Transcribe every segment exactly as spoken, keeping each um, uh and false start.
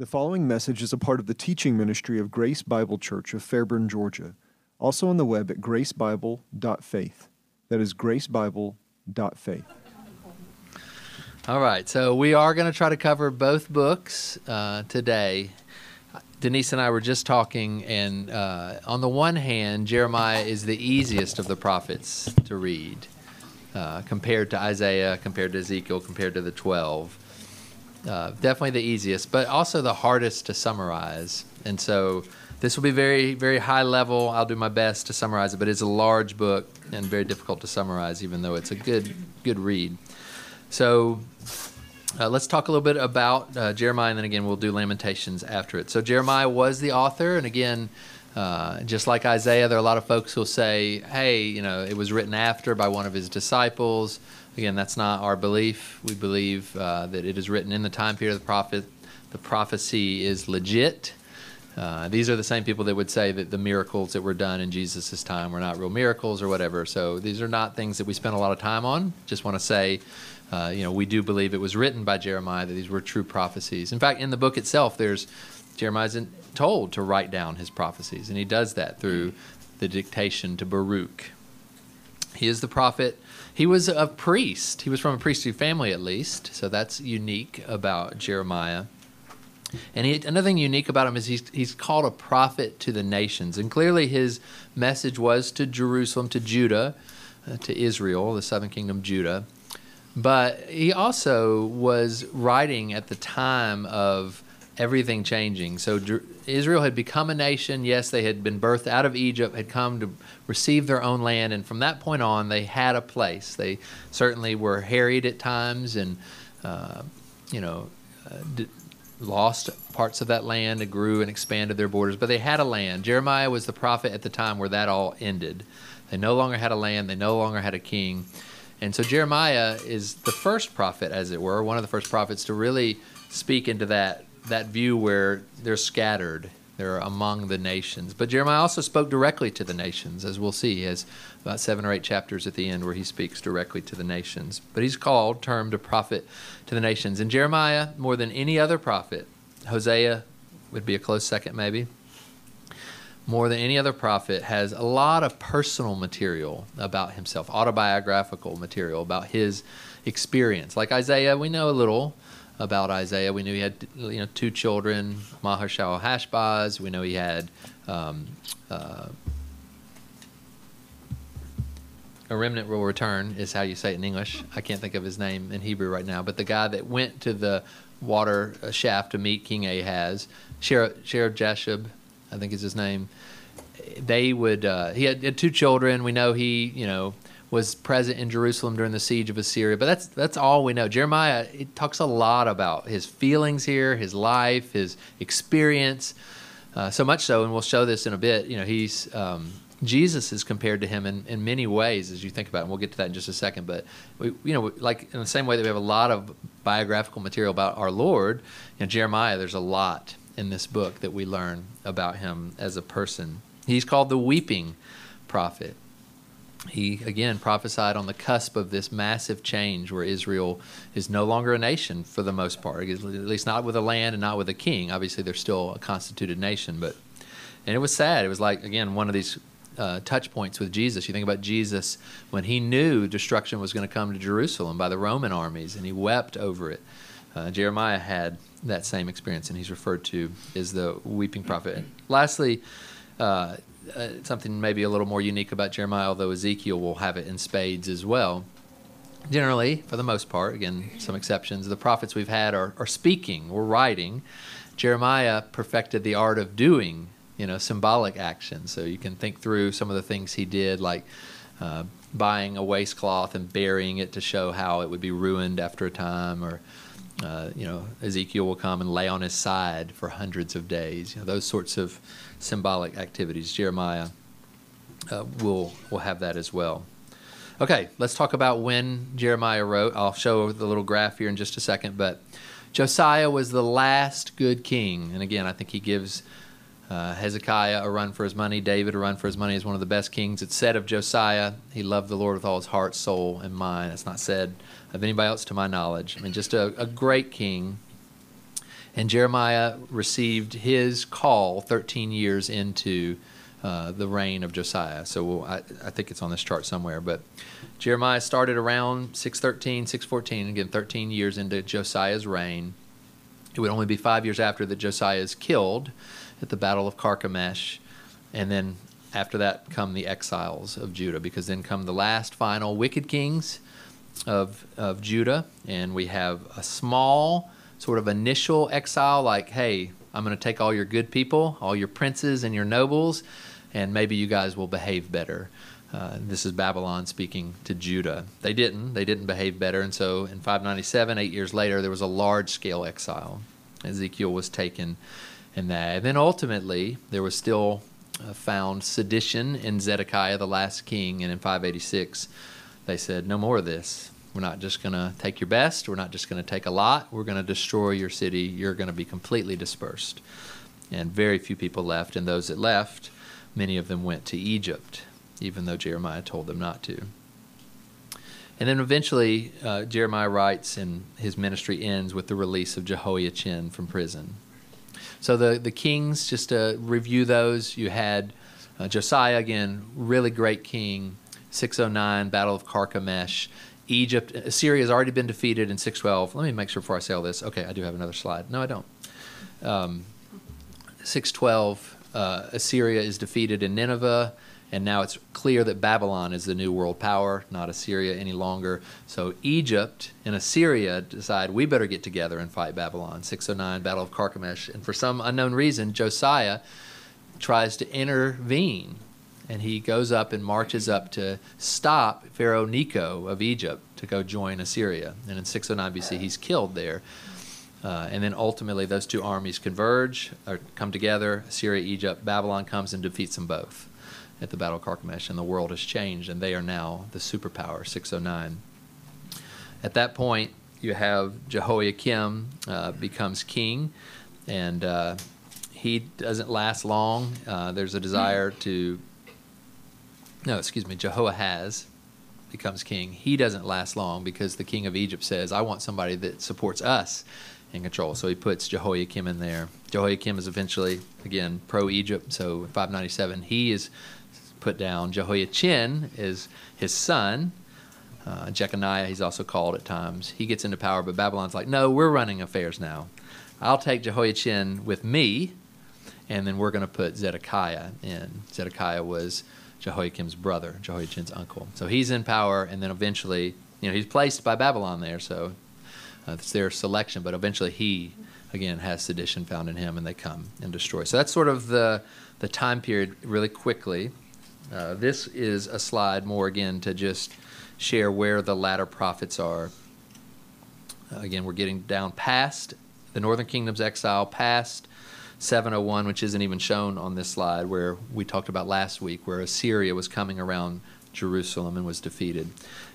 The following message is a part of the teaching ministry of Grace Bible Church of Fairburn, Georgia, also on the web at grace bible dot faith. That is grace bible dot faith. All right, so we are going to try to cover both books uh, today. Denise and I were just talking, and uh, on the one hand, Jeremiah is the easiest of the prophets to read, uh, compared to Isaiah, compared to Ezekiel, compared to the twelve. Uh, definitely the easiest, but also the hardest to summarize. And so this will be very, very high level. I'll do my best to summarize it, but it's a large book and very difficult to summarize, even though it's a good, good read. So uh, let's talk a little bit about uh, Jeremiah, and then again, we'll do Lamentations after it. So Jeremiah was the author. And again, uh, just like Isaiah, there are a lot of folks who'll say, hey, you know, it was written after by one of his disciples. Again, that's not our belief. We believe uh, that it is written in the time period of the prophet. The prophecy is legit. Uh, these are the same people that would say that the miracles that were done in Jesus' time were not real miracles or whatever. So these are not things that we spend a lot of time on. Just want to say, uh, you know, we do believe it was written by Jeremiah, that these were true prophecies. In fact, in the book itself, there's Jeremiah's told to write down his prophecies, and he does that through the dictation to Baruch. He is the prophet. He was a priest. He was from a priestly family, at least, so that's unique about Jeremiah. And he, another thing unique about him is he's, he's called a prophet to the nations, and clearly his message was to Jerusalem, to Judah, uh, to Israel, the southern kingdom, Judah. But he also was writing at the time of everything changing. So Israel had become a nation. Yes, they had been birthed out of Egypt, had come to receive their own land. And from that point on, they had a place. They certainly were harried at times and, uh, you know, uh, lost parts of that land and grew and expanded their borders. But they had a land. Jeremiah was the prophet at the time where that all ended. They no longer had a land. They no longer had a king. And so Jeremiah is the first prophet, as it were, one of the first prophets to really speak into that that view where they're scattered, they're among the nations. But Jeremiah also spoke directly to the nations, as we'll see. He has about seven or eight chapters at the end where he speaks directly to the nations. But he's called, termed a prophet to the nations. And Jeremiah, more than any other prophet, Hosea would be a close second maybe, more than any other prophet, has a lot of personal material about himself, autobiographical material about his experience. Like Isaiah, we know a little about Isaiah. We knew he had, you know, two children, Mahershal-Hashbaz. We know he had um, uh, a remnant will return is how you say it in English. I can't think of his name in Hebrew right now, but the guy that went to the water shaft to meet King Ahaz, Shear-Jashub, I think is his name. They would, uh, he had, had two children. We know he, you know, was present in Jerusalem during the siege of Assyria. But that's that's all we know. Jeremiah, it talks a lot about his feelings here, his life, his experience, uh, so much so, and we'll show this in a bit, you know, he's, um, Jesus is compared to him in, in many ways as you think about it, and we'll get to that in just a second. But, we, you know, like in the same way that we have a lot of biographical material about our Lord, you know, Jeremiah, there's a lot in this book that we learn about him as a person. He's called the weeping prophet. He, again, prophesied on the cusp of this massive change where Israel is no longer a nation for the most part, at least not with a land and not with a king. Obviously, they're still a constituted nation. But, and it was sad. It was like, again, one of these uh, touch points with Jesus. You think about Jesus when he knew destruction was going to come to Jerusalem by the Roman armies, and he wept over it. Uh, Jeremiah had that same experience, and he's referred to as the weeping prophet. And lastly, uh, Uh, something maybe a little more unique about Jeremiah, although Ezekiel will have it in spades as well. Generally, for the most part, again, some exceptions, the prophets we've had are, are speaking or writing. Jeremiah perfected the art of doing, you know, symbolic action. So you can think through some of the things he did, like uh, buying a waistcloth and burying it to show how it would be ruined after a time, or Uh, you know, Ezekiel will come and lay on his side for hundreds of days. You know, those sorts of symbolic activities. Jeremiah uh, will will have that as well. Okay, let's talk about when Jeremiah wrote. I'll show the little graph here in just a second, but Josiah was the last good king. And again, I think he gives uh, Hezekiah a run for his money, David a run for his money as one of the best kings. It's said of Josiah, he loved the Lord with all his heart, soul, and mind. It's not said of anybody else to my knowledge. I mean, just a, a great king. And Jeremiah received his call thirteen years into uh, the reign of Josiah. So we'll, I, I think it's on this chart somewhere. But Jeremiah started around six thirteen, six fourteen, again, thirteen years into Josiah's reign. It would only be five years after that Josiah is killed at the Battle of Carchemish. And then after that come the exiles of Judah, because then come the last, final wicked kings of, of Judah. And we have a small sort of initial exile, like, hey, I'm going to take all your good people, all your princes and your nobles, and maybe you guys will behave better. Uh, this is Babylon speaking to Judah. They didn't. They didn't behave better. And so in five ninety-seven, eight years later, there was a large-scale exile. Ezekiel was taken in that. And then ultimately, there was still found sedition in Zedekiah, the last king. And in five eighty-six, they said, no more of this. We're not just going to take your best. We're not just going to take a lot. We're going to destroy your city. You're going to be completely dispersed. And very few people left. And those that left, many of them went to Egypt, even though Jeremiah told them not to. And then eventually, uh, Jeremiah writes, and his ministry ends with the release of Jehoiachin from prison. So the, the kings, just to review those, you had uh, Josiah, again, really great king, six oh nine, Battle of Carchemish. Egypt, Assyria has already been defeated in six twelve. Let me make sure before I say all this. Okay, I do have another slide. No, I don't. Um, six twelve, uh, Assyria is defeated in Nineveh, and now it's clear that Babylon is the new world power, not Assyria any longer. So Egypt and Assyria decide we better get together and fight Babylon. six oh nine, Battle of Carchemish. And for some unknown reason, Josiah tries to intervene. And he goes up and marches up to stop Pharaoh Necho of Egypt to go join Assyria. And in six oh nine B C, he's killed there. Uh, and then ultimately, those two armies converge or come together. Assyria, Egypt, Babylon comes and defeats them both at the Battle of Carchemish. And the world has changed, and they are now the superpower, six oh nine. At that point, you have Jehoiakim uh, becomes king, and uh, he doesn't last long. Uh, there's a desire to... No, excuse me, Jehoahaz becomes king. He doesn't last long because the king of Egypt says, I want somebody that supports us in control. So he puts Jehoiakim in there. Jehoiakim is eventually, again, pro-Egypt. So in five ninety-seven, he is put down. Jehoiachin is his son. Uh, Jeconiah, he's also called at times. He gets into power, but Babylon's like, no, we're running affairs now. I'll take Jehoiachin with me, and then we're going to put Zedekiah in. Zedekiah was Jehoiakim's brother, Jehoiachin's uncle. So he's in power, and then eventually, you know, he's placed by Babylon there, so uh, it's their selection, but eventually he, again, has sedition found in him, and they come and destroy. So that's sort of the, the time period really quickly. Uh, this is a slide more, again, to just share where the latter prophets are. Uh, again, we're getting down past the northern kingdom's exile, past seven oh one, which isn't even shown on this slide, where we talked about last week, where Assyria was coming around Jerusalem and was defeated,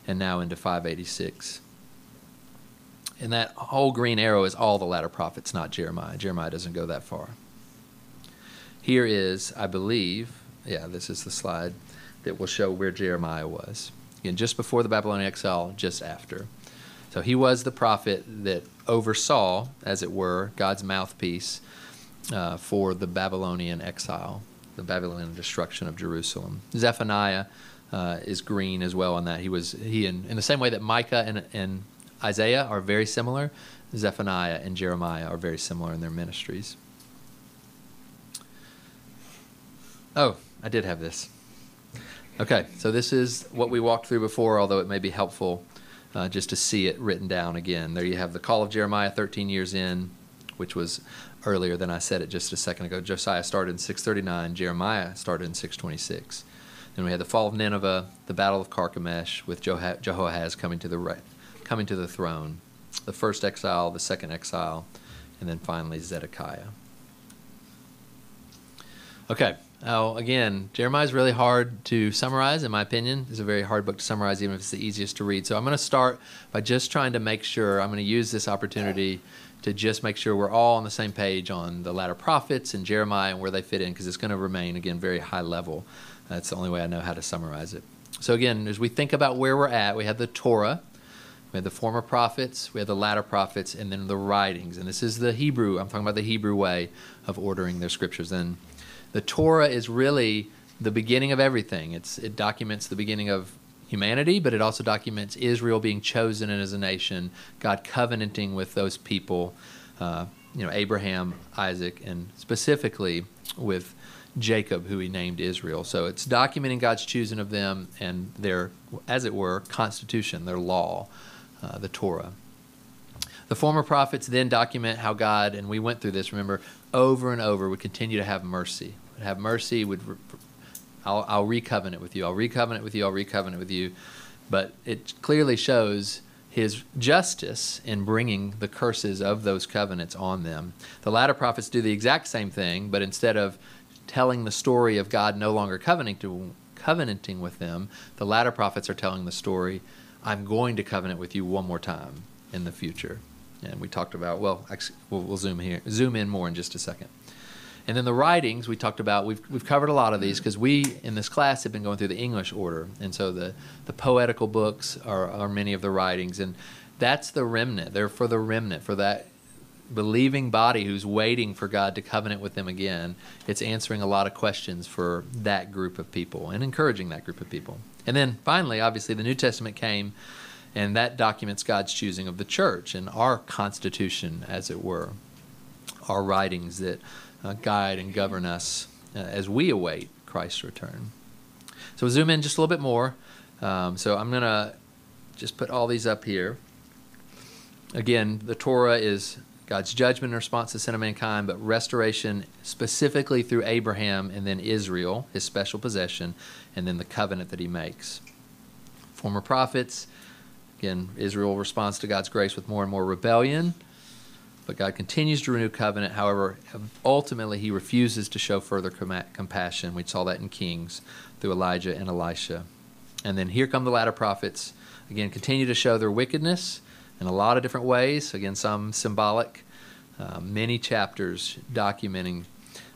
and now into five eighty-six. And that whole green arrow is all the latter prophets, not Jeremiah. Jeremiah doesn't go that far. Here is, I believe, yeah, this is the slide that will show where Jeremiah was. Again, just before the Babylonian exile, just after. So he was the prophet that oversaw, as it were, God's mouthpiece, Uh, for the Babylonian exile, the Babylonian destruction of Jerusalem. Zephaniah uh, is green as well in that. He was, he in, in the same way that Micah and, and Isaiah are very similar, Zephaniah and Jeremiah are very similar in their ministries. Oh, I did have this. Okay, so this is what we walked through before, although it may be helpful uh, just to see it written down again. There you have the call of Jeremiah thirteen years in, which was earlier than I said it just a second ago. Josiah started in six thirty-nine. Jeremiah started in six twenty-six. Then we had the fall of Nineveh, the battle of Carchemish with Jehoahaz coming to the coming to the throne, the first exile, the second exile, and then finally Zedekiah. Okay. Now, again, Jeremiah is really hard to summarize, in my opinion. It's a very hard book to summarize, even if it's the easiest to read. So I'm going to start by just trying to make sure, I'm going to use this opportunity to just make sure we're all on the same page on the latter prophets and Jeremiah and where they fit in, because it's going to remain, again, very high level. That's the only way I know how to summarize it. So again, as we think about where we're at, we have the Torah, We had the former prophets, we had the latter prophets, and then the writings. And this is the Hebrew, I'm talking about the Hebrew way of ordering their scriptures. And the Torah is really the beginning of everything. It's, it documents the beginning of humanity, but it also documents Israel being chosen as a nation, God covenanting with those people, uh, you know, Abraham, Isaac, and specifically with Jacob, who he named Israel. So it's documenting God's choosing of them and their, as it were, constitution, their law, uh, the Torah. The former prophets then document how God, and we went through this, remember, over and over, would continue to have mercy. Would have mercy, would, I'll, I'll recovenant with you, I'll recovenant with you, I'll recovenant with you. But it clearly shows his justice in bringing the curses of those covenants on them. The latter prophets do the exact same thing, but instead of telling the story of God no longer covenanting, to, covenanting with them, the latter prophets are telling the story, I'm going to covenant with you one more time in the future. And we talked about, well, actually, we'll, we'll zoom here, zoom in more in just a second. And then the writings we talked about, we've, we've covered a lot of these because we, in this class, have been going through the English order. And so the, the poetical books are, are many of the writings. And that's the remnant. They're for the remnant, for that believing body who's waiting for God to covenant with them again. It's answering a lot of questions for that group of people and encouraging that group of people. And then finally, obviously, the New Testament came, and that documents God's choosing of the church and our constitution, as it were, our writings that Uh, guide and govern us uh, as we await Christ's return. So we'll zoom in just a little bit more. Um, so I'm going to just put all these up here. Again, the Torah is God's judgment in response to sin of mankind, but restoration specifically through Abraham and then Israel, his special possession, and then the covenant that he makes. Former prophets, again, Israel responds to God's grace with more and more rebellion. But God continues to renew covenant. However, ultimately, he refuses to show further com compassion. We saw that in Kings through Elijah and Elisha. And then here come the latter prophets. Again, continue to show their wickedness in a lot of different ways. Again, some symbolic, uh, many chapters documenting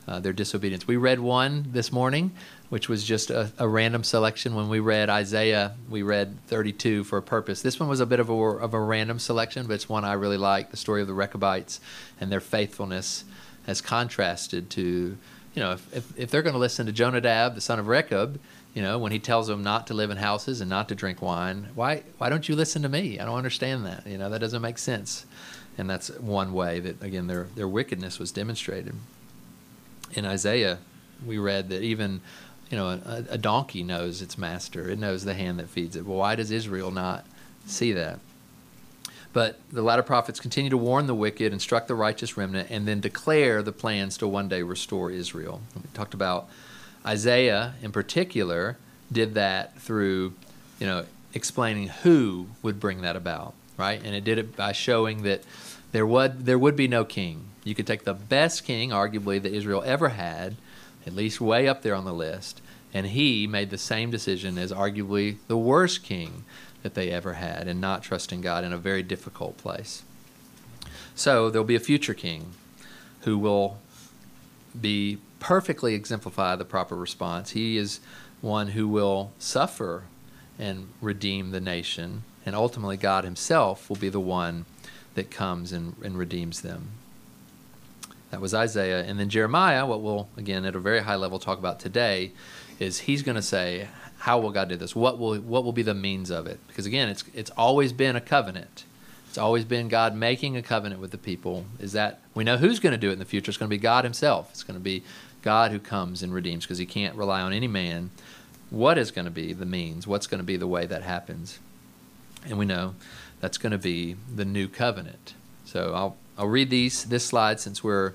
uh, their disobedience. We read one this morning, which was just a, a random selection. When we read Isaiah, we read thirty-two for a purpose. This one was a bit of a, of a random selection, but it's one I really like, the story of the Rechabites and their faithfulness as contrasted to, you know, if, if, if they're going to listen to Jonadab, the son of Rechab, you know, when he tells them not to live in houses and not to drink wine, why, why don't you listen to me? I don't understand that. You know, that doesn't make sense. And that's one way that, again, their, their wickedness was demonstrated. In Isaiah, we read that even, you know, a, a donkey knows its master. It knows the hand that feeds it. Well, why does Israel not see that? But the latter prophets continue to warn the wicked, instruct the righteous remnant, and then declare the plans to one day restore Israel. We talked about Isaiah in particular did that through, you know, explaining who would bring that about, right? And it did it by showing that there would, there would be no king. You could take the best king, arguably, that Israel ever had, at least way up there on the list, and he made the same decision as arguably the worst king that they ever had and not trusting God in a very difficult place. So there'll be a future king who will be perfectly exemplify the proper response. He is one who will suffer and redeem the nation, and ultimately God himself will be the one that comes and, and redeems them. That was Isaiah. And then Jeremiah, what we'll, again, at a very high level talk about today, is he's going to say, how will God do this? What will, what will be the means of it? Because, again, it's, it's always been a covenant. It's always been God making a covenant with the people. Is that we know who's going to do it in the future. It's going to be God himself. It's going to be God who comes and redeems because he can't rely on any man. What is going to be the means? What's going to be the way that happens? And we know that's going to be the new covenant. So I'll I'll read these, this slide since we're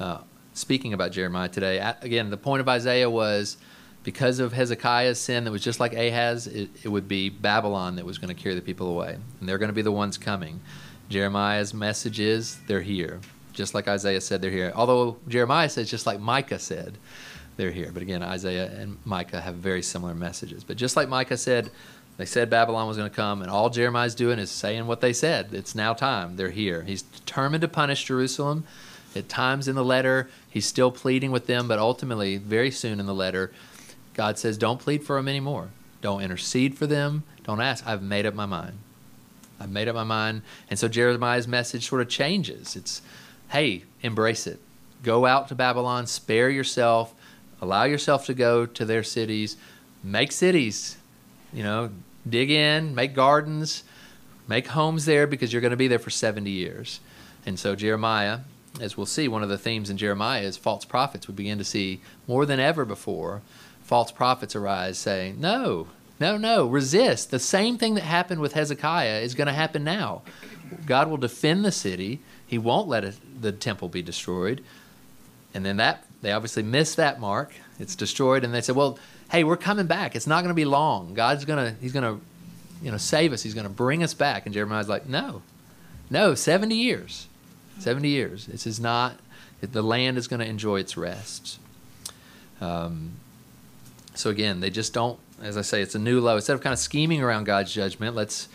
uh, speaking about Jeremiah today. I, again, the point of Isaiah was because of Hezekiah's sin that was just like Ahaz, it, it would be Babylon that was going to carry the people away. And they're going to be the ones coming. Jeremiah's message is they're here. Just like Isaiah said, they're here. Although Jeremiah says just like Micah said, they're here. But again, Isaiah and Micah have very similar messages. But just like Micah said, they said Babylon was going to come, and all Jeremiah's doing is saying what they said. It's now time. They're here. He's determined to punish Jerusalem. At times in the letter, he's still pleading with them, but ultimately, very soon in the letter, God says, don't plead for them anymore. Don't intercede for them. Don't ask. I've made up my mind. I've made up my mind. And so Jeremiah's message sort of changes. It's, hey, embrace it. Go out to Babylon, spare yourself, allow yourself to go to their cities, make cities, you know, dig in, make gardens, make homes there, because you're going to be there for seventy years. And so Jeremiah, as we'll see, one of the themes in Jeremiah is false prophets. We begin to see more than ever before, false prophets arise saying, no, no, no, resist. The same thing that happened with Hezekiah is going to happen now. God will defend the city. He won't let it, the temple be destroyed. And then that they obviously missed that mark. It's destroyed, and they said, well, hey, we're coming back. It's not going to be long. God's going to, he's going to, you know, save us. He's going to bring us back. And Jeremiah's like, no, no, seventy years. seventy years. This is not, the land is going to enjoy its rest. Um, so again, they just don't, as I say, it's a new low. Instead of kind of scheming around God's judgment, let's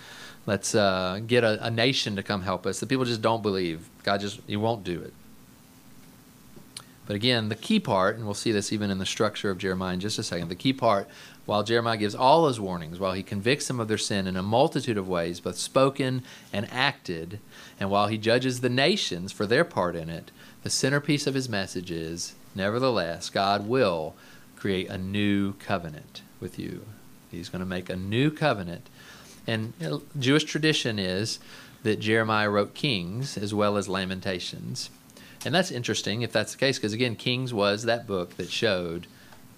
let's uh, get a, a nation to come help us. The people just don't believe. God just, he won't do it. But again, the key part, and we'll see this even in the structure of Jeremiah in just a second, the key part, while Jeremiah gives all his warnings, while he convicts them of their sin in a multitude of ways, both spoken and acted, and while he judges the nations for their part in it, the centerpiece of his message is, nevertheless, God will create a new covenant with you. He's going to make a new covenant. And Jewish tradition is that Jeremiah wrote Kings as well as Lamentations. And that's interesting if that's the case, because again, Kings was that book that showed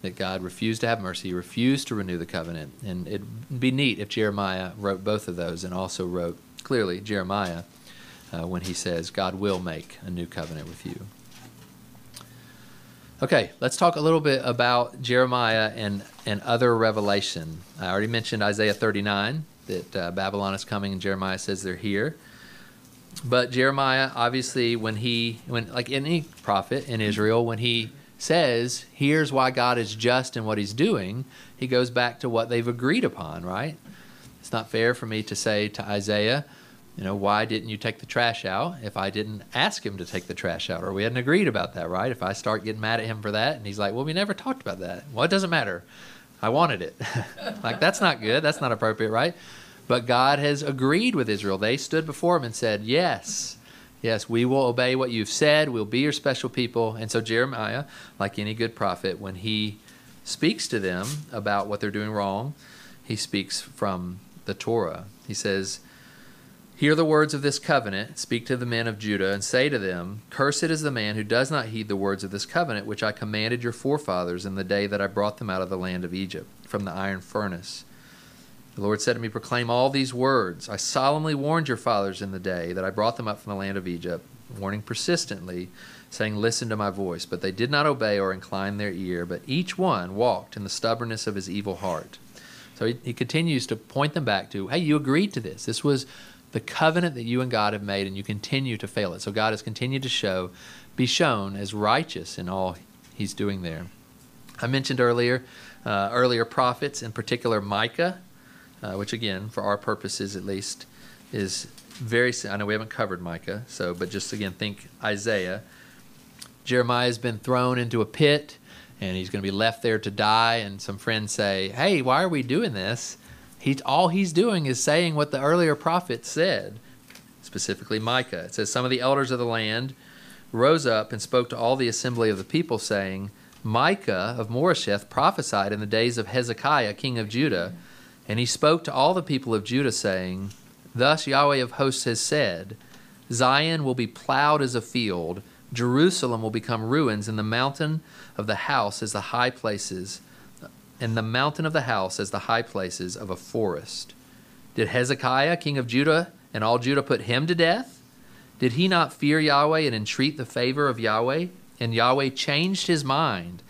that God refused to have mercy, refused to renew the covenant. And it'd be neat if Jeremiah wrote both of those and also wrote, clearly, Jeremiah, Uh, when he says, God will make a new covenant with you. Okay, let's talk a little bit about Jeremiah and, and other revelation. I already mentioned Isaiah thirty-nine, that uh, Babylon is coming and Jeremiah says they're here. But Jeremiah, obviously, when he, when like any prophet in Israel, when he says, here's why God is just in what he's doing, he goes back to what they've agreed upon, right? It's not fair for me to say to Isaiah, you know, why didn't you take the trash out if I didn't ask him to take the trash out? Or we hadn't agreed about that, right? If I start getting mad at him for that, and he's like, well, we never talked about that. Well, it doesn't matter. I wanted it. Like, that's not good. That's not appropriate, right? But God has agreed with Israel. They stood before him and said, yes, yes, we will obey what you've said. We'll be your special people. And so Jeremiah, like any good prophet, when he speaks to them about what they're doing wrong, he speaks from the Torah. He says, hear the words of this covenant, speak to the men of Judah, and say to them, cursed is the man who does not heed the words of this covenant, which I commanded your forefathers in the day that I brought them out of the land of Egypt, from the iron furnace. The Lord said to me, proclaim all these words. I solemnly warned your fathers in the day that I brought them up from the land of Egypt, warning persistently, saying, listen to my voice. But they did not obey or incline their ear, but each one walked in the stubbornness of his evil heart. So he, he continues to point them back to, hey, you agreed to this. This was the covenant that you and God have made, and you continue to fail it. So God has continued to show, be shown as righteous in all he's doing there. I mentioned earlier, uh, earlier prophets, in particular Micah, uh, which again, for our purposes at least, is very, I know we haven't covered Micah, so, but just again, think Isaiah. Jeremiah has been thrown into a pit, and he's going to be left there to die, and some friends say, hey, why are we doing this? He, all he's doing is saying what the earlier prophets said, specifically Micah. It says, some of the elders of the land rose up and spoke to all the assembly of the people, saying, Micah of Moresheth prophesied in the days of Hezekiah, king of Judah. And he spoke to all the people of Judah, saying, thus Yahweh of hosts has said, Zion will be plowed as a field, Jerusalem will become ruins, and the mountain of the house as the high places and the mountain of the house as the high places of a forest. Did Hezekiah, king of Judah, and all Judah put him to death? Did he not fear Yahweh and entreat the favor of Yahweh? And Yahweh changed his mind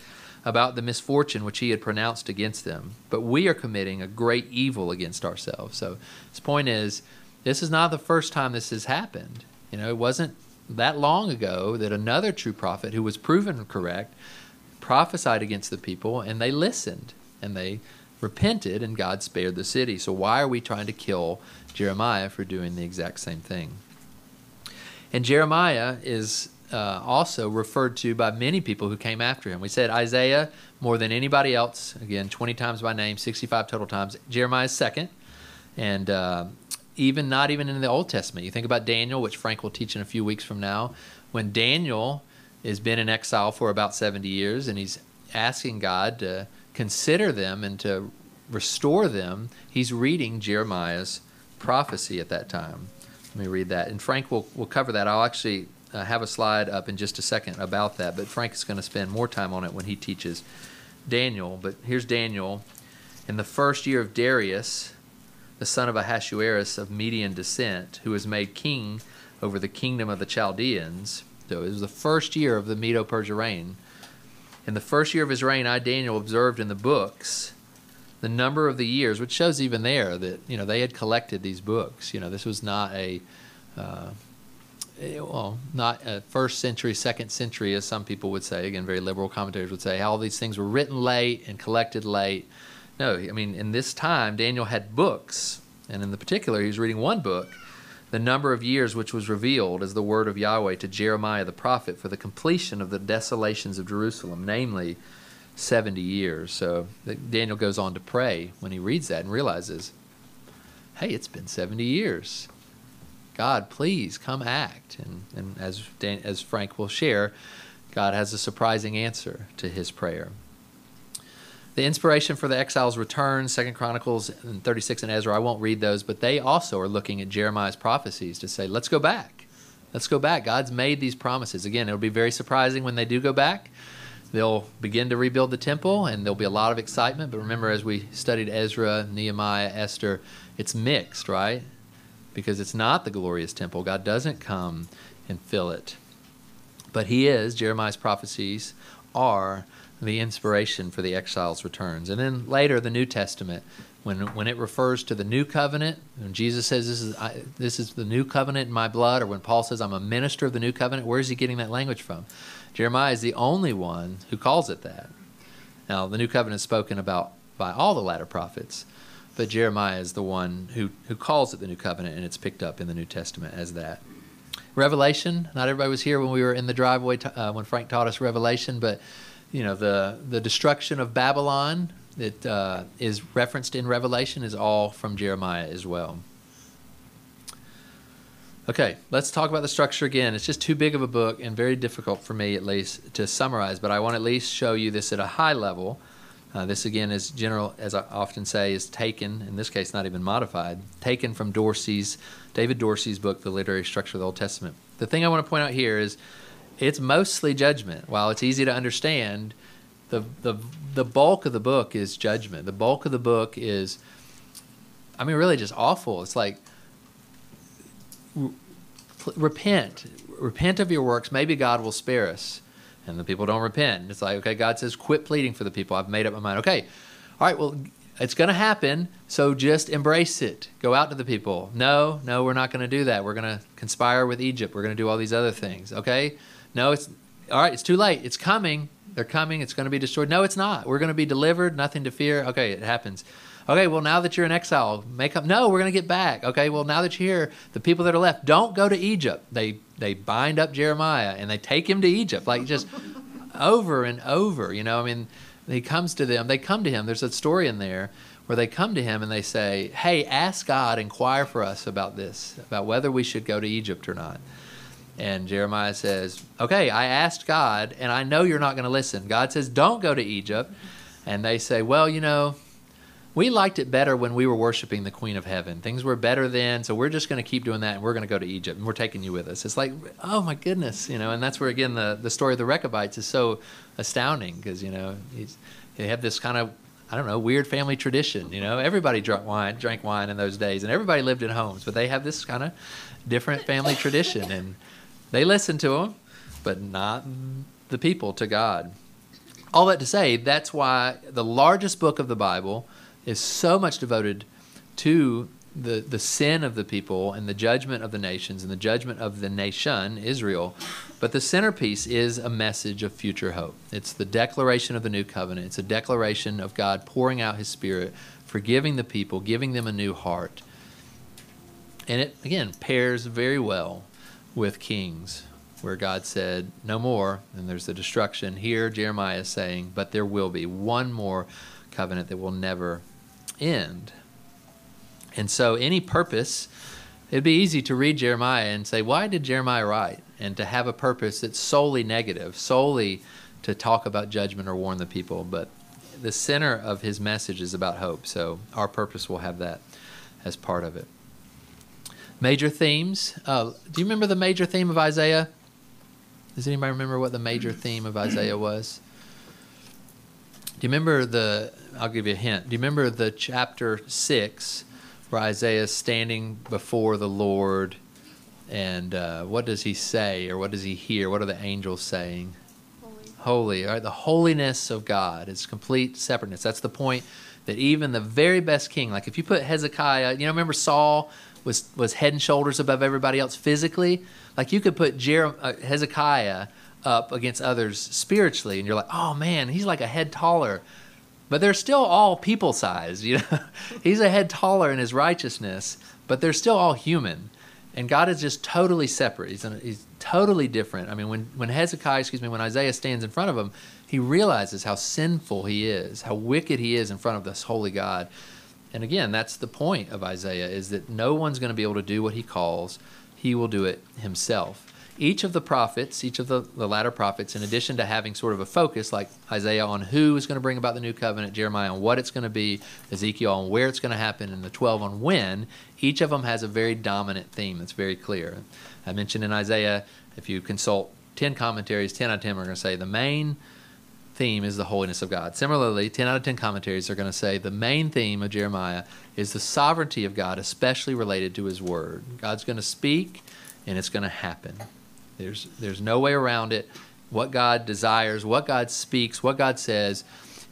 about the misfortune which he had pronounced against them. But we are committing a great evil against ourselves. So his point is, this is not the first time this has happened. You know, it wasn't that long ago that another true prophet who was proven correct prophesied against the people, and they listened. And they repented, and God spared the city. So why are we trying to kill Jeremiah for doing the exact same thing? And Jeremiah is uh, also referred to by many people who came after him. We said Isaiah more than anybody else, again, twenty times by name, sixty-five total times. Jeremiah is second, and uh, even not even in the Old Testament. You think about Daniel, which Frank will teach in a few weeks from now, when Daniel has been in exile for about seventy years and he's asking God to consider them and to restore them, he's reading Jeremiah's prophecy at that time. Let me read that. And Frank will, will cover that. I'll actually uh, have a slide up in just a second about that, but Frank is going to spend more time on it when he teaches Daniel. But here's Daniel. In the first year of Darius, the son of Ahasuerus of Median descent, who was made king over the kingdom of the Chaldeans. So it was the first year of the Medo-Persian reign. In the first year of his reign, I, Daniel, observed in the books the number of the years, which shows even there that, you know, they had collected these books. You know, this was not a, uh, well, not a first century, second century, as some people would say. Again, very liberal commentators would say how all these things were written late and collected late. No, I mean, in this time, Daniel had books, and in the particular, he was reading one book, the number of years which was revealed as the word of Yahweh to Jeremiah the prophet for the completion of the desolations of Jerusalem, namely seventy years. So Daniel goes on to pray when he reads that and realizes, hey, it's been seventy years. God, please come act. And, and as, Dan, as Frank will share, God has a surprising answer to his prayer. The inspiration for the exile's return, Second Chronicles thirty-six and Ezra, I won't read those, but they also are looking at Jeremiah's prophecies to say, let's go back. Let's go back. God's made these promises. Again, it'll be very surprising when they do go back. They'll begin to rebuild the temple, and there'll be a lot of excitement. But remember, as we studied Ezra, Nehemiah, Esther, it's mixed, right? Because it's not the glorious temple. God doesn't come and fill it. But he is. Jeremiah's prophecies are the inspiration for the exile's returns. And then later, the New Testament, when when it refers to the new covenant, when Jesus says this is I, this is the new covenant in my blood, or when Paul says I'm a minister of the new covenant, where is he getting that language from? Jeremiah is the only one who calls it that. Now, the new covenant is spoken about by all the latter prophets, but Jeremiah is the one who, who calls it the new covenant, and it's picked up in the New Testament as that. Revelation, not everybody was here when we were in the driveway uh, when Frank taught us Revelation, but you know, the, the destruction of Babylon that uh, is referenced in Revelation is all from Jeremiah as well. Okay, let's talk about the structure again. It's just too big of a book and very difficult for me, at least, to summarize, but I want to at least show you this at a high level. Uh, this, again, is general, as I often say, is taken, in this case not even modified, taken from Dorsey's, David Dorsey's book, The Literary Structure of the Old Testament. The thing I want to point out here is it's mostly judgment. While it's easy to understand, the, the the bulk of the book is judgment. The bulk of the book is, I mean, really just awful. It's like, repent. Repent of your works. Maybe God will spare us. And the people don't repent. It's like, okay, God says, quit pleading for the people. I've made up my mind. Okay, all right, well, it's going to happen, so just embrace it. Go out to the people. No, no, we're not going to do that. We're going to conspire with Egypt. We're going to do all these other things, okay? No, it's all right, it's too late. It's coming. They're coming. It's going to be destroyed. No, it's not. We're going to be delivered. Nothing to fear. Okay, it happens. Okay, well, now that you're in exile, make up. No, we're going to get back. Okay, well, now that you're here, the people that are left, don't go to Egypt. They they bind up Jeremiah, and they take him to Egypt, like just over and over. You know, I mean, he comes to them. They come to him. There's a story in there where they come to him, and they say, hey, ask God, inquire for us about this, about whether we should go to Egypt or not. And Jeremiah says, okay, I asked God, and I know you're not going to listen. God says, don't go to Egypt. And they say, well, you know, we liked it better when we were worshiping the Queen of Heaven. Things were better then, so we're just going to keep doing that, and we're going to go to Egypt, and we're taking you with us. It's like, oh, my goodness. You know, and that's where, again, the, the story of the Rechabites is so astounding because, you know, he's, they have this kind of, I don't know, weird family tradition. You know, everybody drank wine, drank wine in those days, and everybody lived in homes, but they have this kind of different family tradition, and they listened to him, but not the people to God. All that to say, that's why the largest book of the Bible is so much devoted to the, the sin of the people and the judgment of the nations and the judgment of the nation, Israel. But the centerpiece is a message of future hope. It's the declaration of the new covenant. It's a declaration of God pouring out his spirit, forgiving the people, giving them a new heart. And it, again, pairs very well with Kings, where God said, no more, and there's the destruction. Here, Jeremiah is saying, but there will be one more covenant that will never end. And so any purpose, it'd be easy to read Jeremiah and say, why did Jeremiah write? And to have a purpose that's solely negative, solely to talk about judgment or warn the people. But the center of his message is about hope. So our purpose will have that as part of it. Major themes. Uh, do you remember the major theme of Isaiah? Does anybody remember what the major theme of Isaiah was? Do you remember the, I'll give you a hint. Do you remember the chapter six where Isaiah is standing before the Lord and uh, what does he say or what does he hear? What are the angels saying? Holy. Holy, all right? The holiness of God is complete separateness. That's the point that even the very best king, like if you put Hezekiah, you know, remember Saul was was head and shoulders above everybody else physically? Like you could put Jer- uh, Hezekiah up against others spiritually, and you're like, oh man, he's like a head taller. But they're still all people sized, you know? He's a head taller in his righteousness, but they're still all human. And God is just totally separate. He's, he's totally different. I mean, when, when Hezekiah, excuse me, when Isaiah stands in front of him, he realizes how sinful he is, how wicked he is in front of this holy God. And again, that's the point of Isaiah, is that no one's going to be able to do what he calls. He will do it himself. Each of the prophets, each of the, the latter prophets, in addition to having sort of a focus like Isaiah on who is going to bring about the new covenant, Jeremiah on what it's going to be, Ezekiel on where it's going to happen, and the twelve on when, each of them has a very dominant theme that's very clear. I mentioned in Isaiah, if you consult ten commentaries, ten out of ten are going to say the main theme is the holiness of God. Similarly, ten out of ten commentaries are going to say the main theme of Jeremiah is the sovereignty of God, especially related to his word. God's going to speak, and it's going to happen. There's, there's no way around it. What God desires, what God speaks, what God says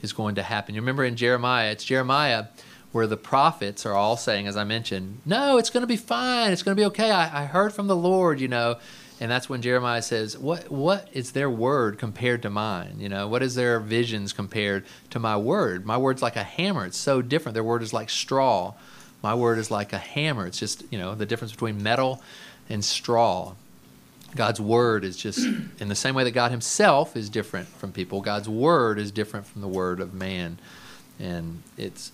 is going to happen. You remember in Jeremiah, it's Jeremiah where the prophets are all saying, as I mentioned, no, it's going to be fine. It's going to be okay. I, I heard from the Lord, you know. And that's when Jeremiah says, what, what is their word compared to mine? You know, what is their visions compared to my word? My word's like a hammer. It's so different. Their word is like straw. My word is like a hammer. It's just, you know, the difference between metal and straw. God's word is just, in the same way that God himself is different from people, God's word is different from the word of man. And it's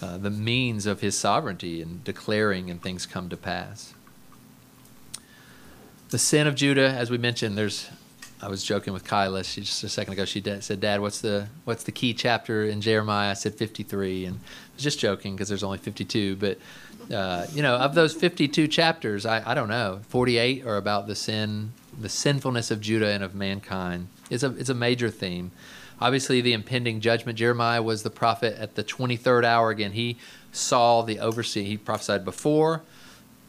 uh, the means of his sovereignty in declaring and things come to pass. The sin of Judah, as we mentioned, there's, I was joking with Kyla, she just a second ago, she did, said, Dad, what's the, what's the key chapter in Jeremiah? I said fifty-three, and I was just joking because there's only fifty-two, but Uh, you know, of those fifty-two chapters, I, I don't know, forty-eight are about the sin, the sinfulness of Judah and of mankind. It's a, it's a major theme. Obviously, the impending judgment. Jeremiah was the prophet at the twenty-third hour. Again, he saw the overseer. He prophesied before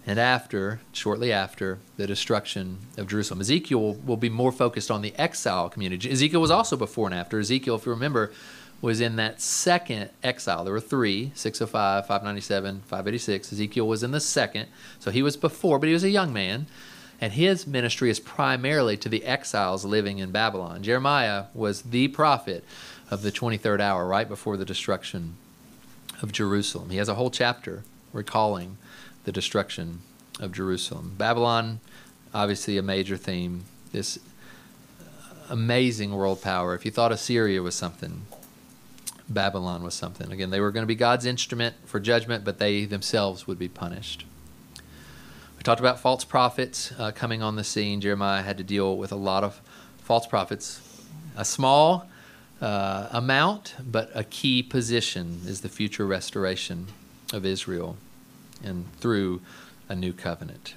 and after, shortly after, the destruction of Jerusalem. Ezekiel will, will be more focused on the exile community. Ezekiel was also before and after. Ezekiel, if you remember, was in that second exile. There were three, six oh five, five ninety-seven, five eighty-six. Ezekiel was in the second. So he was before, but he was a young man. And his ministry is primarily to the exiles living in Babylon. Jeremiah was the prophet of the twenty-third hour, right before the destruction of Jerusalem. He has a whole chapter recalling the destruction of Jerusalem. Babylon, obviously a major theme. This amazing world power. If you thought Assyria was something, Babylon was something. Again, they were going to be God's instrument for judgment, but they themselves would be punished. We talked about false prophets uh, coming on the scene. Jeremiah had to deal with a lot of false prophets. A small uh, amount, but a key position is the future restoration of Israel and through a new covenant.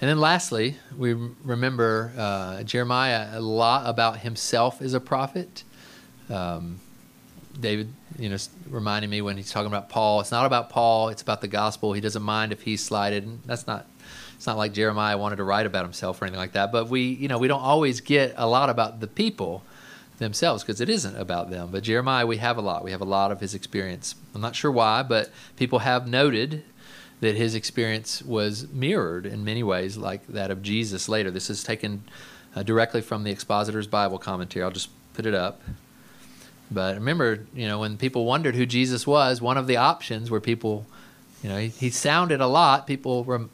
And then lastly, we remember uh, Jeremiah a lot about himself as a prophet. Um, David, you know, reminding me when he's talking about Paul, it's not about Paul, it's about the gospel. He doesn't mind if he's slighted. And that's not, it's not like Jeremiah wanted to write about himself or anything like that. But we, you know, we don't always get a lot about the people themselves because it isn't about them. But Jeremiah, we have a lot. We have a lot of his experience. I'm not sure why, but people have noted that his experience was mirrored in many ways like that of Jesus later. This is taken uh, directly from the Expositor's Bible Commentary. I'll just put it up. But remember, you know, when people wondered who Jesus was, one of the options where people, you know, he, he sounded a lot. People rem,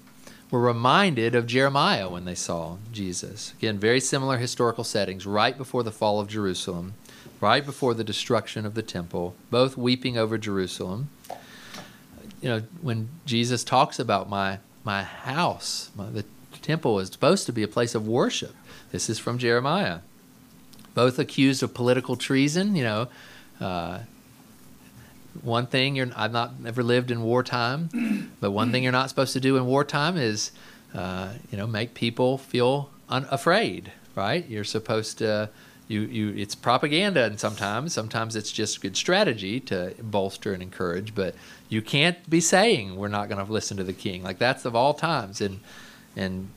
were reminded of Jeremiah when they saw Jesus. Again, very similar historical settings, right before the fall of Jerusalem, right before the destruction of the temple, both weeping over Jerusalem. you know, when Jesus talks about my my house, my, the temple is supposed to be a place of worship. This is from Jeremiah. Both accused of political treason. You know, uh, one thing you're I've not ever lived in wartime, but one thing you're not supposed to do in wartime is uh, you know, make people feel unafraid. Right? You're supposed to. You, you, it's propaganda, and sometimes, sometimes it's just good strategy to bolster and encourage. But you can't be saying we're not going to listen to the king. Like, that's of all times. And and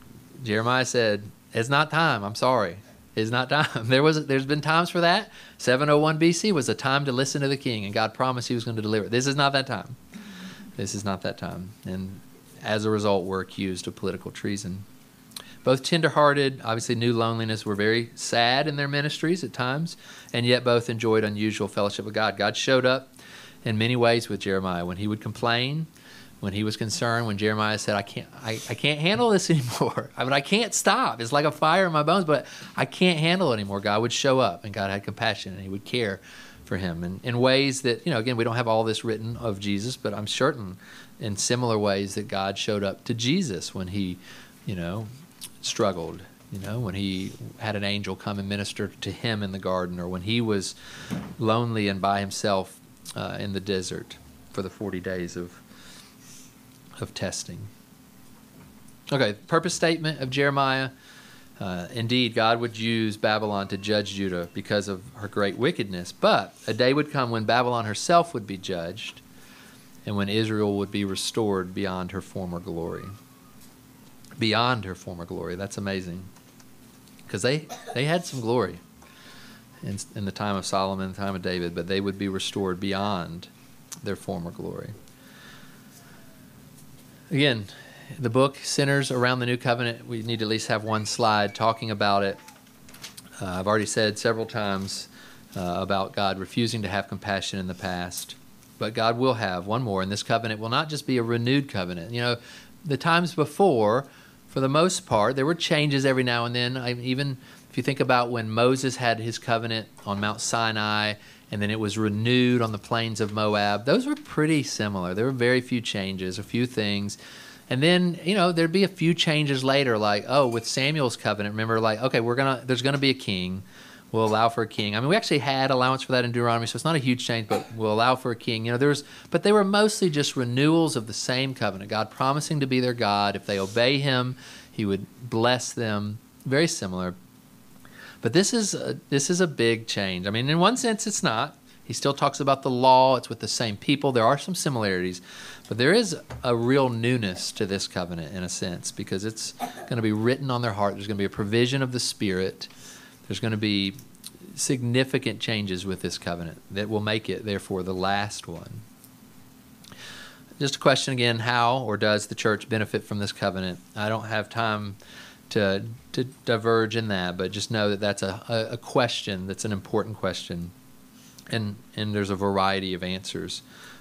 Jeremiah said, "It's not time. I'm sorry, it's not time." There was, there's been times for that. seven oh one B C was a time to listen to the king, and God promised He was going to deliver. This is not that time. This is not that time. And as a result, we're accused of political treason. Both tenderhearted, obviously knew loneliness, were very sad in their ministries at times, and yet both enjoyed unusual fellowship with God. God showed up in many ways with Jeremiah. When he would complain, when he was concerned, when Jeremiah said, I can't, I, I can't handle this anymore. I mean, I can't stop. It's like a fire in my bones, but I can't handle it anymore. God would show up, and God had compassion, and He would care for him. And in ways that, you know, again, we don't have all this written of Jesus, but I'm certain in similar ways that God showed up to Jesus when he, you know, struggled, you know, when he had an angel come and minister to him in the garden, or when he was lonely and by himself uh, in the desert for the forty days of of testing. Okay, purpose statement of Jeremiah. Uh, Indeed, God would use Babylon to judge Judah because of her great wickedness, but a day would come when Babylon herself would be judged and when Israel would be restored beyond her former glory. Beyond her former glory. That's amazing, because they they had some glory in, in the time of Solomon, the time of David, but they would be restored beyond their former glory. Again, the book centers around the new covenant. We need to at least have one slide talking about it. Uh, I've already said several times uh, about God refusing to have compassion in the past, but God will have one more, and this covenant will not just be a renewed covenant. You know, the times before, for the most part, there were changes every now and then. I, even if you think about when Moses had his covenant on Mount Sinai, and then it was renewed on the plains of Moab, those were pretty similar. There were very few changes, a few things. And then, you know, there'd be a few changes later, like, oh, with Samuel's covenant, remember, like, okay, we're gonna, there's going to be a king. We'll allow for a king. I mean, we actually had allowance for that in Deuteronomy, so it's not a huge change, but we'll allow for a king. You know, there's, but they were mostly just renewals of the same covenant. God promising to be their God. If they obey Him, He would bless them. Very similar. But this is a, this is a big change. I mean, in one sense, it's not. He still talks about the law. It's with the same people. There are some similarities, but there is a real newness to this covenant in a sense, because it's going to be written on their heart. There's going to be a provision of the Spirit. There's going to be significant changes with this covenant that will make it, therefore, the last one. Just a question again, how or does the church benefit from this covenant? I don't have time to, to diverge in that, but just know that that's a, a question, that's an important question, and, and there's a variety of answers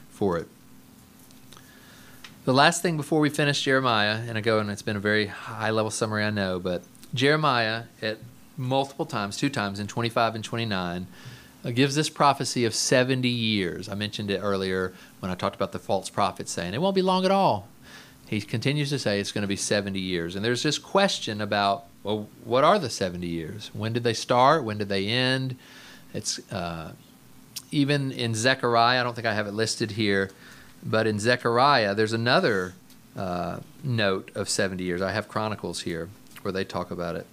for it. The last thing before we finish Jeremiah, and I go, and it's been a very high-level summary, I know, but Jeremiah at multiple times, two times in twenty-five and twenty-nine, uh, gives this prophecy of seventy years. I mentioned it earlier when I talked about the false prophets saying it won't be long at all. He continues to say it's going to be seventy years. And there's this question about, well, what are the seventy years? When did they start? When did they end? It's uh, even in Zechariah, I don't think I have it listed here, but in Zechariah, there's another uh, note of seventy years. I have Chronicles here where they talk about it.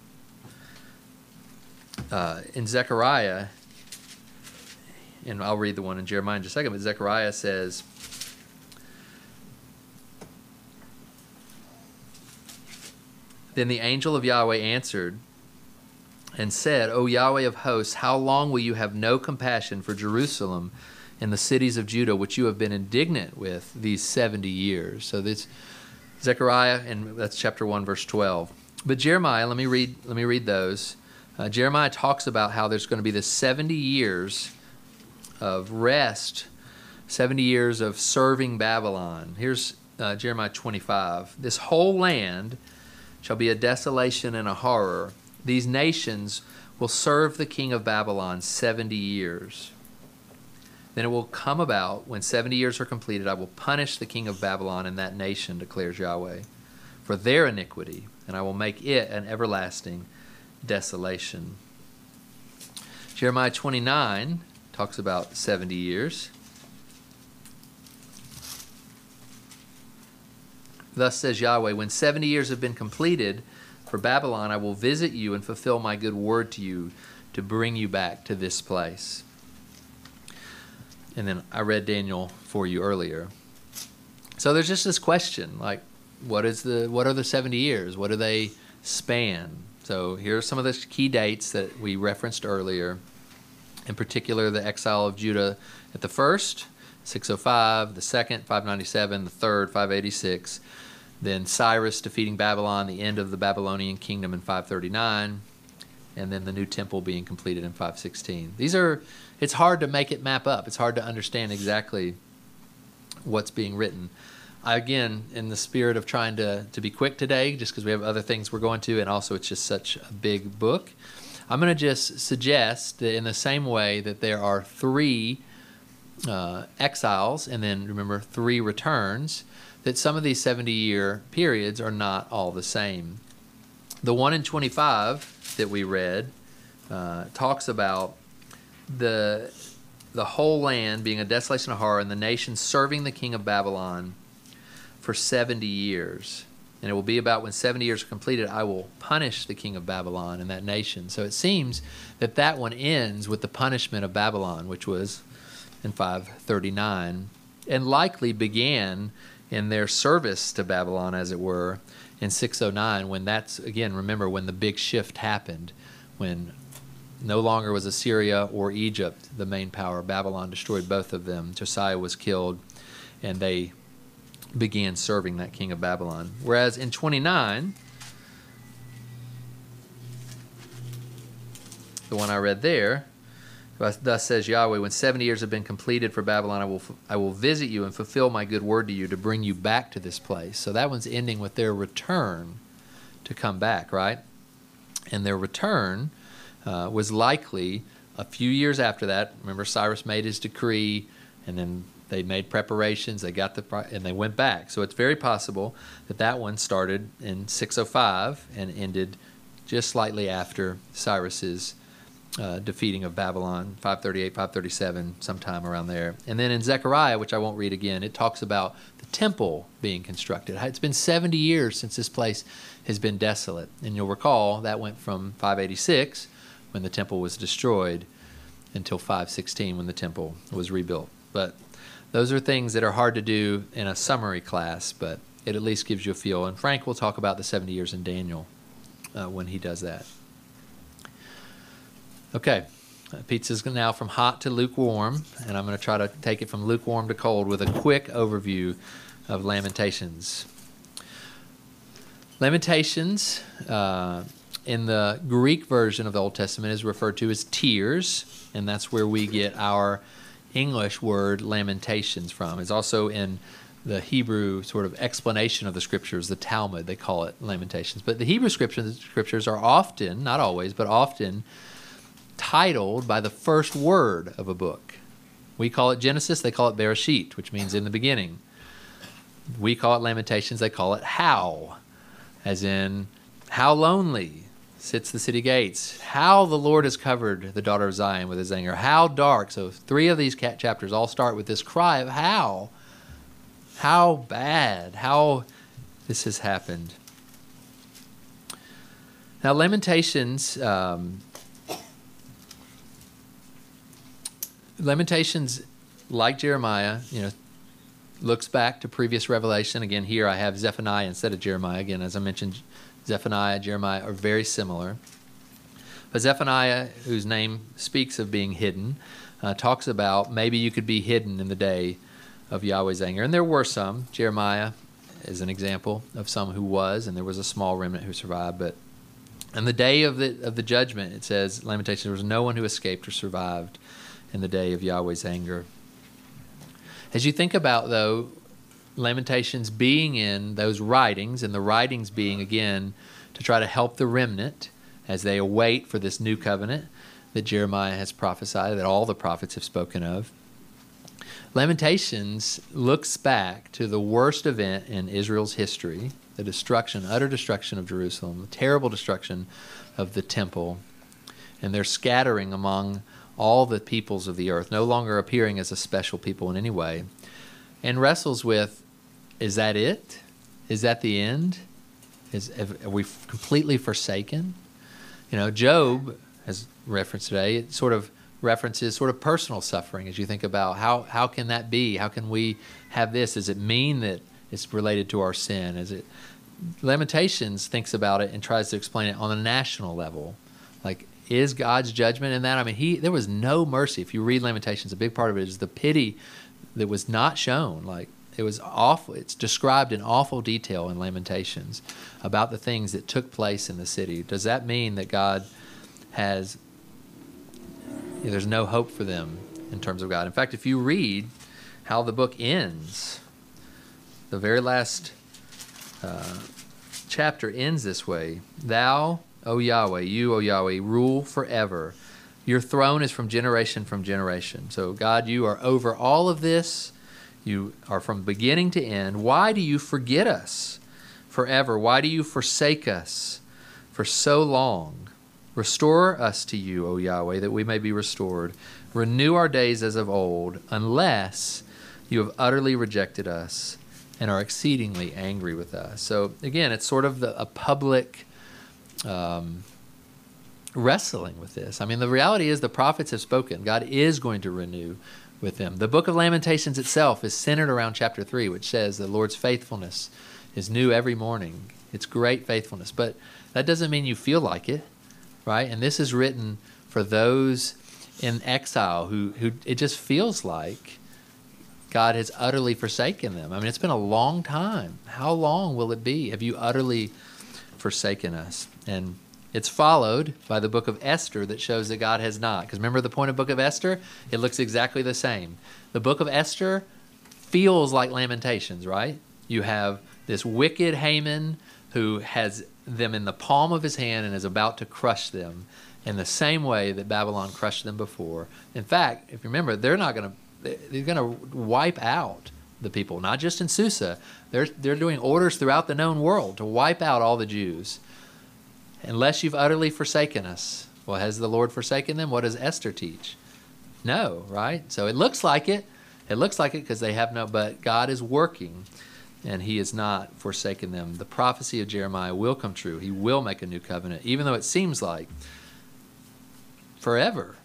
Uh, in Zechariah, and I'll read the one in Jeremiah in just a second, but Zechariah says, "Then the angel of Yahweh answered and said, O Yahweh of hosts, how long will you have no compassion for Jerusalem and the cities of Judah, which you have been indignant with these seventy years? So this Zechariah, and that's chapter one, verse twelve. But Jeremiah, let me read, let me read those. Uh, Jeremiah talks about how there's going to be this seventy years of rest, seventy years of serving Babylon. Here's uh, Jeremiah twenty-five. "This whole land shall be a desolation and a horror. These nations will serve the king of Babylon seventy years. Then it will come about, when seventy years are completed, I will punish the king of Babylon and that nation, declares Yahweh, for their iniquity, and I will make it an everlasting desolation. Jeremiah twenty-nine talks about seventy years. Thus says Yahweh, when seventy years have been completed for Babylon, I will visit you and fulfill my good word to you to bring you back to this place. And then I read Daniel for you earlier. So there's just this question, like, what is the, what are the seventy years? What do they span? So here are some of the key dates that we referenced earlier. In particular, the exile of Judah at the first, six oh five, the second, five ninety-seven, the third, five eighty-six. Then Cyrus defeating Babylon, the end of the Babylonian kingdom in five thirty-nine. And then the new temple being completed in five sixteen. These are, it's hard to make it map up. It's hard to understand exactly what's being written. I, again, in the spirit of trying to, to be quick today, just because we have other things we're going to, and also it's just such a big book, I'm going to just suggest that in the same way that there are three uh, exiles, and then remember three returns, that some of these seventy-year periods are not all the same. The one in twenty-five that we read uh, talks about the, the whole land being a desolation of horror and the nation serving the king of Babylon for seventy years. And it will be about when seventy years are completed, I will punish the king of Babylon and that nation. So it seems that that one ends with the punishment of Babylon, which was in five thirty-nine, and likely began in their service to Babylon, as it were, in six oh nine, when that's, again, remember, when the big shift happened, when no longer was Assyria or Egypt the main power. Babylon destroyed both of them. Josiah was killed, and they began serving that king of Babylon. Whereas in twenty-nine, the one I read there, thus says Yahweh, when seventy years have been completed for Babylon, I will, I will visit you and fulfill my good word to you to bring you back to this place. So that one's ending with their return to come back, right? And their return uh, was likely a few years after that. Remember, Cyrus made his decree, and then they made preparations, they got the, and they went back. So it's very possible that that one started in six oh five and ended just slightly after Cyrus's Uh, defeating of Babylon, five thirty-eight, five thirty-seven, sometime around there. And then in Zechariah, which I won't read again, it talks about the temple being constructed. It's been seventy years since this place has been desolate. And you'll recall that went from five eighty-six, when the temple was destroyed, until five sixteen, when the temple was rebuilt. But those are things that are hard to do in a summary class, but it at least gives you a feel. And Frank will talk about the seventy years in Daniel uh, when he does that. Okay, pizza's now from hot to lukewarm, and I'm going to try to take it from lukewarm to cold with a quick overview of Lamentations. Lamentations, uh, in the Greek version of the Old Testament, is referred to as tears, and that's where we get our English word lamentations from. It's also in the Hebrew sort of explanation of the scriptures, the Talmud, they call it Lamentations. But the Hebrew scriptures are often, not always, but often, titled by the first word of a book. We call it Genesis, they call it Bereshit, which means in the beginning. We call it Lamentations, they call it How, as in how lonely sits the city gates, how the Lord has covered the daughter of Zion with his anger, how dark. So three of these cat chapters all start with this cry of how, how bad, how this has happened. Now Lamentations, um, Lamentations, like Jeremiah, you know, looks back to previous revelation. Again, here I have Zephaniah instead of Jeremiah. Again, as I mentioned, Zephaniah, Jeremiah are very similar. But Zephaniah, whose name speaks of being hidden, uh, talks about maybe you could be hidden in the day of Yahweh's anger. And there were some. Jeremiah is an example of some who was, and there was a small remnant who survived. But in the day of the, of the judgment, it says, Lamentations, there was no one who escaped or survived in the day of Yahweh's anger. As you think about, though, Lamentations being in those writings, and the writings being, again, to try to help the remnant as they await for this new covenant that Jeremiah has prophesied, that all the prophets have spoken of, Lamentations looks back to the worst event in Israel's history, the destruction, utter destruction of Jerusalem, the terrible destruction of the temple, and their scattering among all the peoples of the earth, no longer appearing as a special people in any way, and wrestles with, is that it? Is that the end? Is, have, are we completely forsaken? You know, Job, as referenced today, it sort of references sort of personal suffering as you think about how, how can that be? How can we have this? Does it mean that it's related to our sin? Is it? Lamentations thinks about it and tries to explain it on a national level. Like, is God's judgment in that? I mean, he there was no mercy. If you read Lamentations, a big part of it is the pity that was not shown. Like, it was awful. It's described in awful detail in Lamentations about the things that took place in the city. Does that mean that God has, there's no hope for them in terms of God? In fact, if you read how the book ends, the very last uh, chapter ends this way. Thou, O Yahweh, you, O Yahweh, rule forever. Your throne is from generation from generation. So God, you are over all of this. You are from beginning to end. Why do you forget us forever? Why do you forsake us for so long? Restore us to you, O Yahweh, that we may be restored. Renew our days as of old, unless you have utterly rejected us and are exceedingly angry with us. So again, it's sort of the, a public um, wrestling with this. I mean, the reality is the prophets have spoken. God is going to renew with them. The book of Lamentations itself is centered around chapter three, which says the Lord's faithfulness is new every morning. It's great faithfulness, but that doesn't mean you feel like it. Right? And this is written for those in exile who, who it just feels like God has utterly forsaken them. I mean, it's been a long time. How long will it be? Have you utterly forsaken us? And it's followed by the book of Esther that shows that God has not. Because remember the point of the book of Esther? It looks exactly the same. The book of Esther feels like Lamentations, right? You have this wicked Haman who has them in the palm of his hand and is about to crush them in the same way that Babylon crushed them before. In fact, if you remember, they're not going to, they're going to wipe out the people, not just in Susa. They're, they're doing orders throughout the known world to wipe out all the Jews. Unless you've utterly forsaken us. Well, has the Lord forsaken them? What does Esther teach? No, right? So it looks like it. It looks like it because they have no, but God is working. And he has not forsaken them. The prophecy of Jeremiah will come true. He will make a new covenant, even though it seems like forever.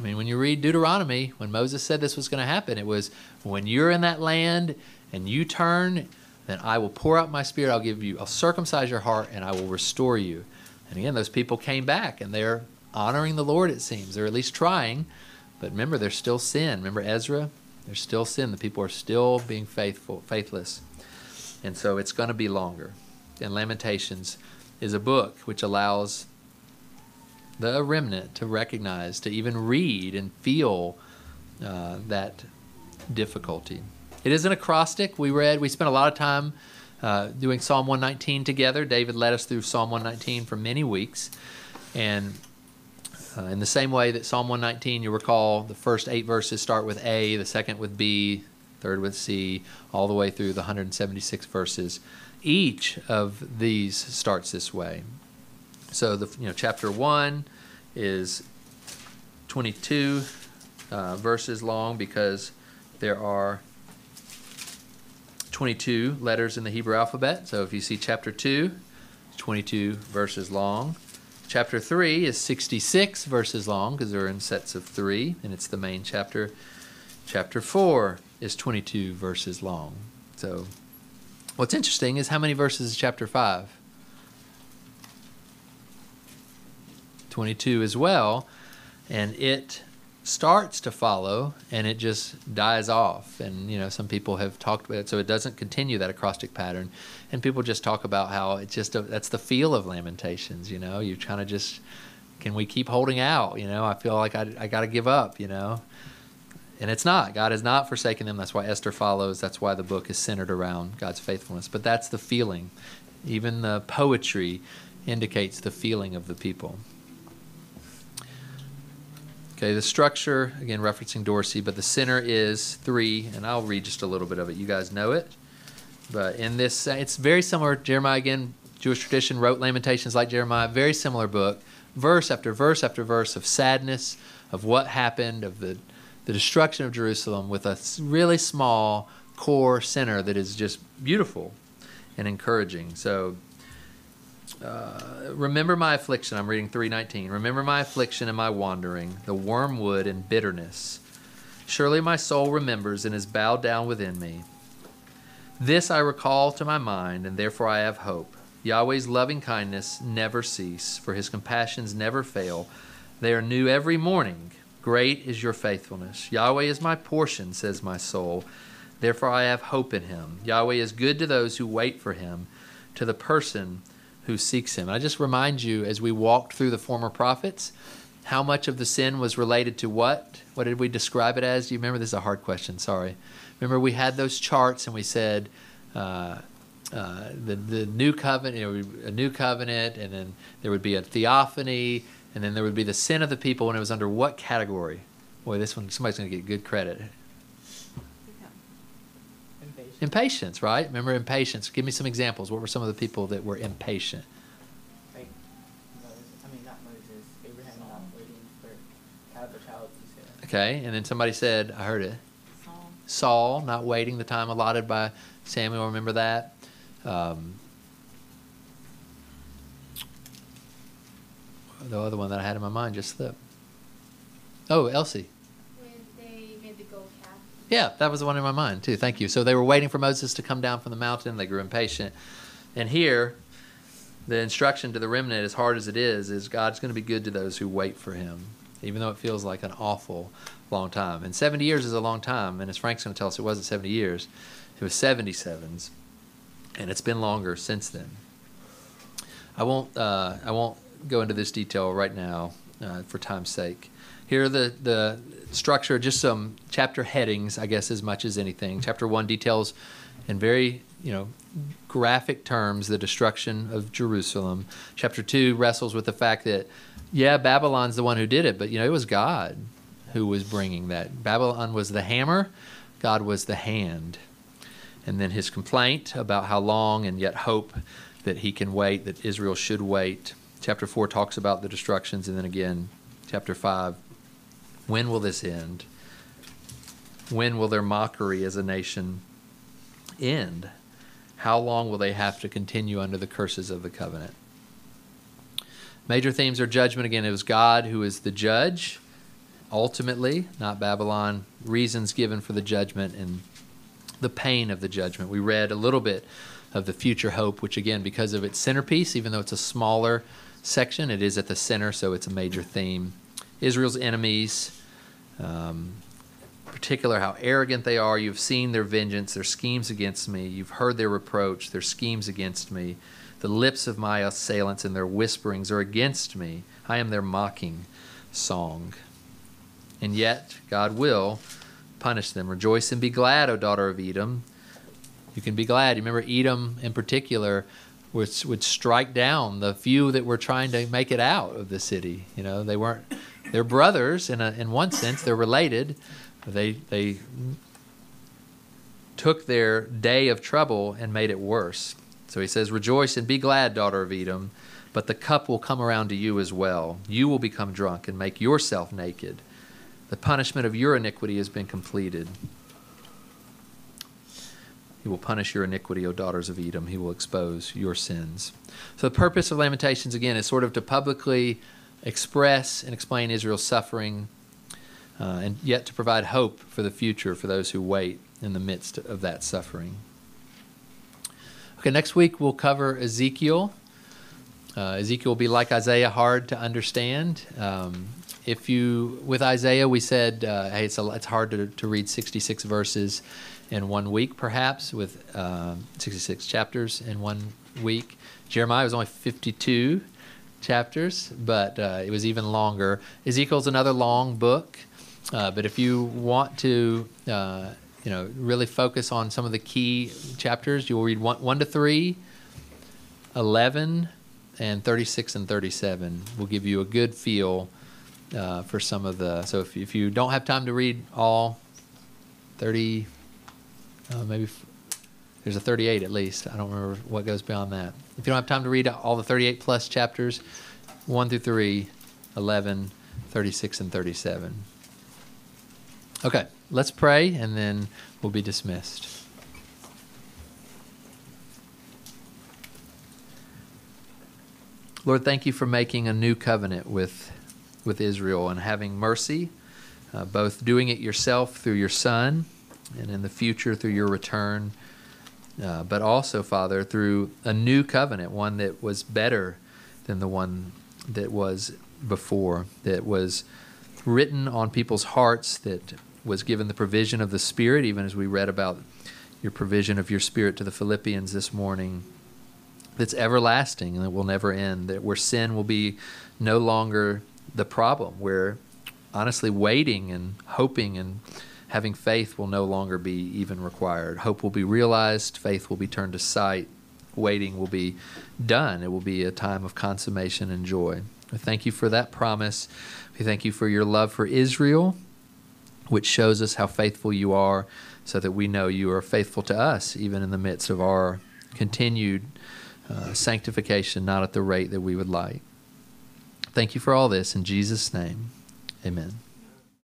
I mean, when you read Deuteronomy, when Moses said this was going to happen, it was, when you're in that land and you turn, then I will pour out my spirit. I'll give you, I'll circumcise your heart and I will restore you. And again, those people came back and they're honoring the Lord, it seems. They're at least trying. But remember, there's still sin. Remember Ezra? There's still sin. The people are still being faithful, faithless. And so it's going to be longer. And Lamentations is a book which allows the remnant to recognize, to even read and feel uh, that difficulty. It is an acrostic. We read, we spent a lot of time uh, doing Psalm one nineteen together. David led us through Psalm one nineteen for many weeks. And Uh, in the same way that Psalm one nineteen, you'll recall, the first eight verses start with A, the second with B, third with C, all the way through the one hundred seventy-six verses. Each of these starts this way. So, the you know, chapter one is twenty-two uh, verses long because there are twenty-two letters in the Hebrew alphabet. So if you see chapter two, it's twenty-two verses long. Chapter three is sixty-six verses long because they're in sets of three, and it's the main chapter. Chapter four is twenty-two verses long. So what's interesting is how many verses is chapter five? twenty-two as well, and it starts to follow, and it just dies off. And, you know, some people have talked about it, so it doesn't continue that acrostic pattern. And people just talk about how it's just, a, that's the feel of Lamentations, you know? You're trying to just, can we keep holding out, you know? I feel like I, I got to give up, you know? And it's not. God has not forsaken them. That's why Esther follows. That's why the book is centered around God's faithfulness. But that's the feeling. Even the poetry indicates the feeling of the people. Okay, the structure, again, referencing Dorsey, but the center is three, and I'll read just a little bit of it. You guys know it. But in this, it's very similar. Jeremiah, again, Jewish tradition, wrote Lamentations like Jeremiah, very similar book, verse after verse after verse of sadness, of what happened, of the, the destruction of Jerusalem, with a really small core center that is just beautiful and encouraging. So uh, remember my affliction. I'm reading three nineteen. Remember my affliction and my wandering, the wormwood and bitterness. Surely my soul remembers and is bowed down within me. This I recall to my mind, and therefore I have hope. Yahweh's loving kindness never cease, for his compassions never fail. They are new every morning. Great is your faithfulness. Yahweh is my portion, says my soul. Therefore I have hope in him. Yahweh is good to those who wait for him, to the person who seeks him. And I just remind you, as we walked through the former prophets, how much of the sin was related to what? What did we describe it as? Do you remember? This is a hard question, sorry. Remember, we had those charts and we said, uh, Uh, the, the new covenant, you know, a new covenant, and then there would be a theophany, and then there would be the sin of the people, and it was under what category? Boy, this one, somebody's going to get good credit. Impatience. Impatience, right? Remember impatience. Give me some examples. What were some of the people that were impatient? Like, I mean, not Moses, Abraham not waiting for out of the child he said. Okay, and then somebody said, I heard it. Saul. Saul, not waiting the time allotted by Samuel, remember that? Um, the other one that I had in my mind just slipped. Oh, Elsie. When they made the gold calf. Yeah, that was the one in my mind too. Thank you. So they were waiting for Moses to come down from the mountain. They grew impatient. And here, the instruction to the remnant, as hard as it is, is God's going to be good to those who wait for him, even though it feels like an awful long time. And seventy years is a long time. And as Frank's going to tell us, it wasn't seventy years. It was seventy-sevens. And it's been longer since then. I won't, uh, I won't go into this detail right now uh, for time's sake. Here are the, the structure, just some chapter headings, I guess, as much as anything. Chapter one details in very, you know, graphic terms the destruction of Jerusalem. Chapter two wrestles with the fact that, yeah, Babylon's the one who did it, but, you know, it was God who was bringing that. Babylon was the hammer. God was the hand. And then his complaint about how long and yet hope that he can wait, that Israel should wait. Chapter four talks about the destructions. And then again, chapter five, when will this end? When will their mockery as a nation end? How long will they have to continue under the curses of the covenant? Major themes are judgment. Again, it was God who is the judge, ultimately, not Babylon. Reasons given for the judgment and the pain of the judgment. We read a little bit of the future hope, which again, because of its centerpiece, even though it's a smaller section, it is at the center, so it's a major theme. Israel's enemies, um, in particular how arrogant they are. You've seen their vengeance, their schemes against me. You've heard their reproach, their schemes against me. The lips of my assailants and their whisperings are against me. I am their mocking song. And yet, God will punish them. Rejoice and be glad, O daughter of Edom. You can be glad. You remember Edom in particular which would strike down the few that were trying to make it out of the city. You know, they weren't, they're brothers in, a, in one sense. They're related. They, they took their day of trouble and made it worse. So he says, rejoice and be glad, daughter of Edom, but the cup will come around to you as well. You will become drunk and make yourself naked. The punishment of your iniquity has been completed. He will punish your iniquity, O daughters of Edom. He will expose your sins. So the purpose of Lamentations, again, is sort of to publicly express and explain Israel's suffering, uh, and yet to provide hope for the future for those who wait in the midst of that suffering. Okay, next week we'll cover Ezekiel. Uh, Ezekiel will be like Isaiah, hard to understand. Um, If you, with Isaiah, we said, uh, hey, it's, a, it's hard to, to read sixty-six verses in one week, perhaps, with uh, sixty-six chapters in one week. Jeremiah was only fifty-two chapters, but uh, it was even longer. Ezekiel's another long book, uh, but if you want to, uh, you know, really focus on some of the key chapters, you will read one to three, eleven, and thirty-six and thirty-seven. Will give you a good feel uh, for some of the, so if, if you don't have time to read all thirty, uh, maybe f there's a thirty-eight at least. I don't remember what goes beyond that. If you don't have time to read all the thirty-eight plus chapters, one through three, eleven, thirty-six, and thirty-seven. Okay, let's pray and then we'll be dismissed. Lord, thank you for making a new covenant with, with Israel and having mercy, uh, both doing it yourself through your Son and in the future through your return, uh, but also, Father, through a new covenant, one that was better than the one that was before, that was written on people's hearts, that was given the provision of the Spirit, even as we read about your provision of your Spirit to the Philippians this morning, that's everlasting and that will never end, that where sin will be no longer the problem, where honestly waiting and hoping and having faith will no longer be even required. Hope will be realized, faith will be turned to sight, waiting will be done. It will be a time of consummation and joy. We thank you for that promise. We thank you for your love for Israel, which shows us how faithful you are, so that we know you are faithful to us, even in the midst of our continued Uh, sanctification, not at the rate that we would like. Thank you for all this. In Jesus' name, amen.